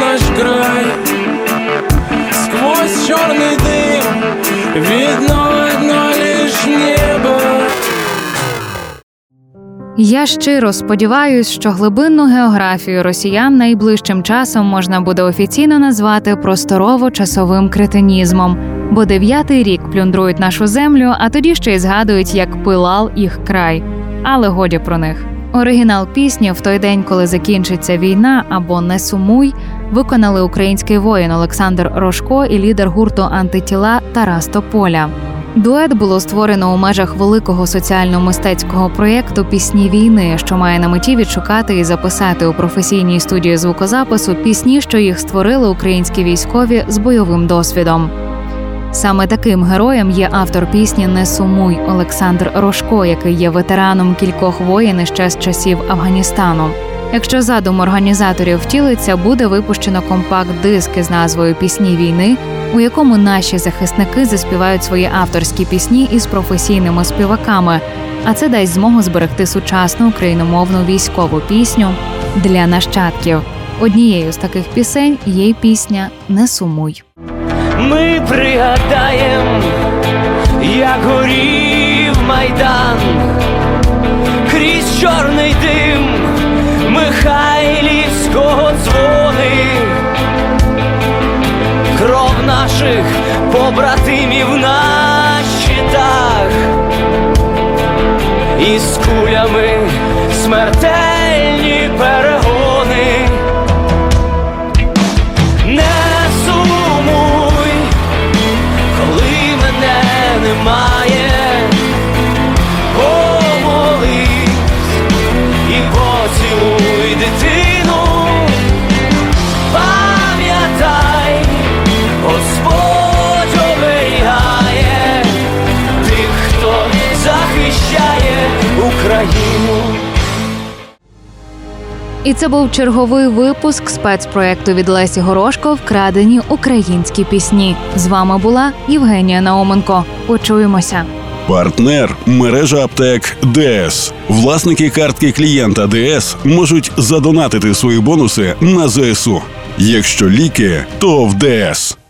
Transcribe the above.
наш край. Сквозь чорний дим видно одно лиш небо. Я щиро сподіваюсь, що глибинну географію росіян найближчим часом можна буде офіційно назвати просторово-часовим кретинізмом, бо 9-й рік плюндрують нашу землю, а тоді ще й згадують, як пилал їх край. Але годі про них. Оригінал пісні «В той день, коли закінчиться війна» або «Не сумуй» виконали український воїн Олександр Рожко і лідер гурту «Антитіла» Тарас Тополя. Дует було створено у межах великого соціально-мистецького проєкту «Пісні війни», що має на меті відшукати і записати у професійній студії звукозапису пісні, що їх створили українські військові з бойовим досвідом. Саме таким героєм є автор пісні «Не сумуй» Олександр Рожко, який є ветераном кількох воєн іще з часів Афганістану. Якщо задум організаторів втілиться, буде випущено компакт-диск із назвою «Пісні війни», у якому наші захисники заспівають свої авторські пісні із професійними співаками, а це дасть змогу зберегти сучасну україномовну військову пісню для нащадків. Однією з таких пісень є й пісня «Не сумуй». Ми пригадаєм, як горів Майдан, крізь чорний дим Михайлівського дзвони, кров наших побратимів на щитах, і з кулями смертельні перегони. І це був черговий випуск спецпроєкту від Лесі Горошко «Вкрадені українські пісні». З вами була Євгенія Наоменко. Почуємося. Партнер – мережа аптек ДС. Власники картки клієнта ДС можуть задонатити свої бонуси на ЗСУ. Якщо ліки, то в ДС.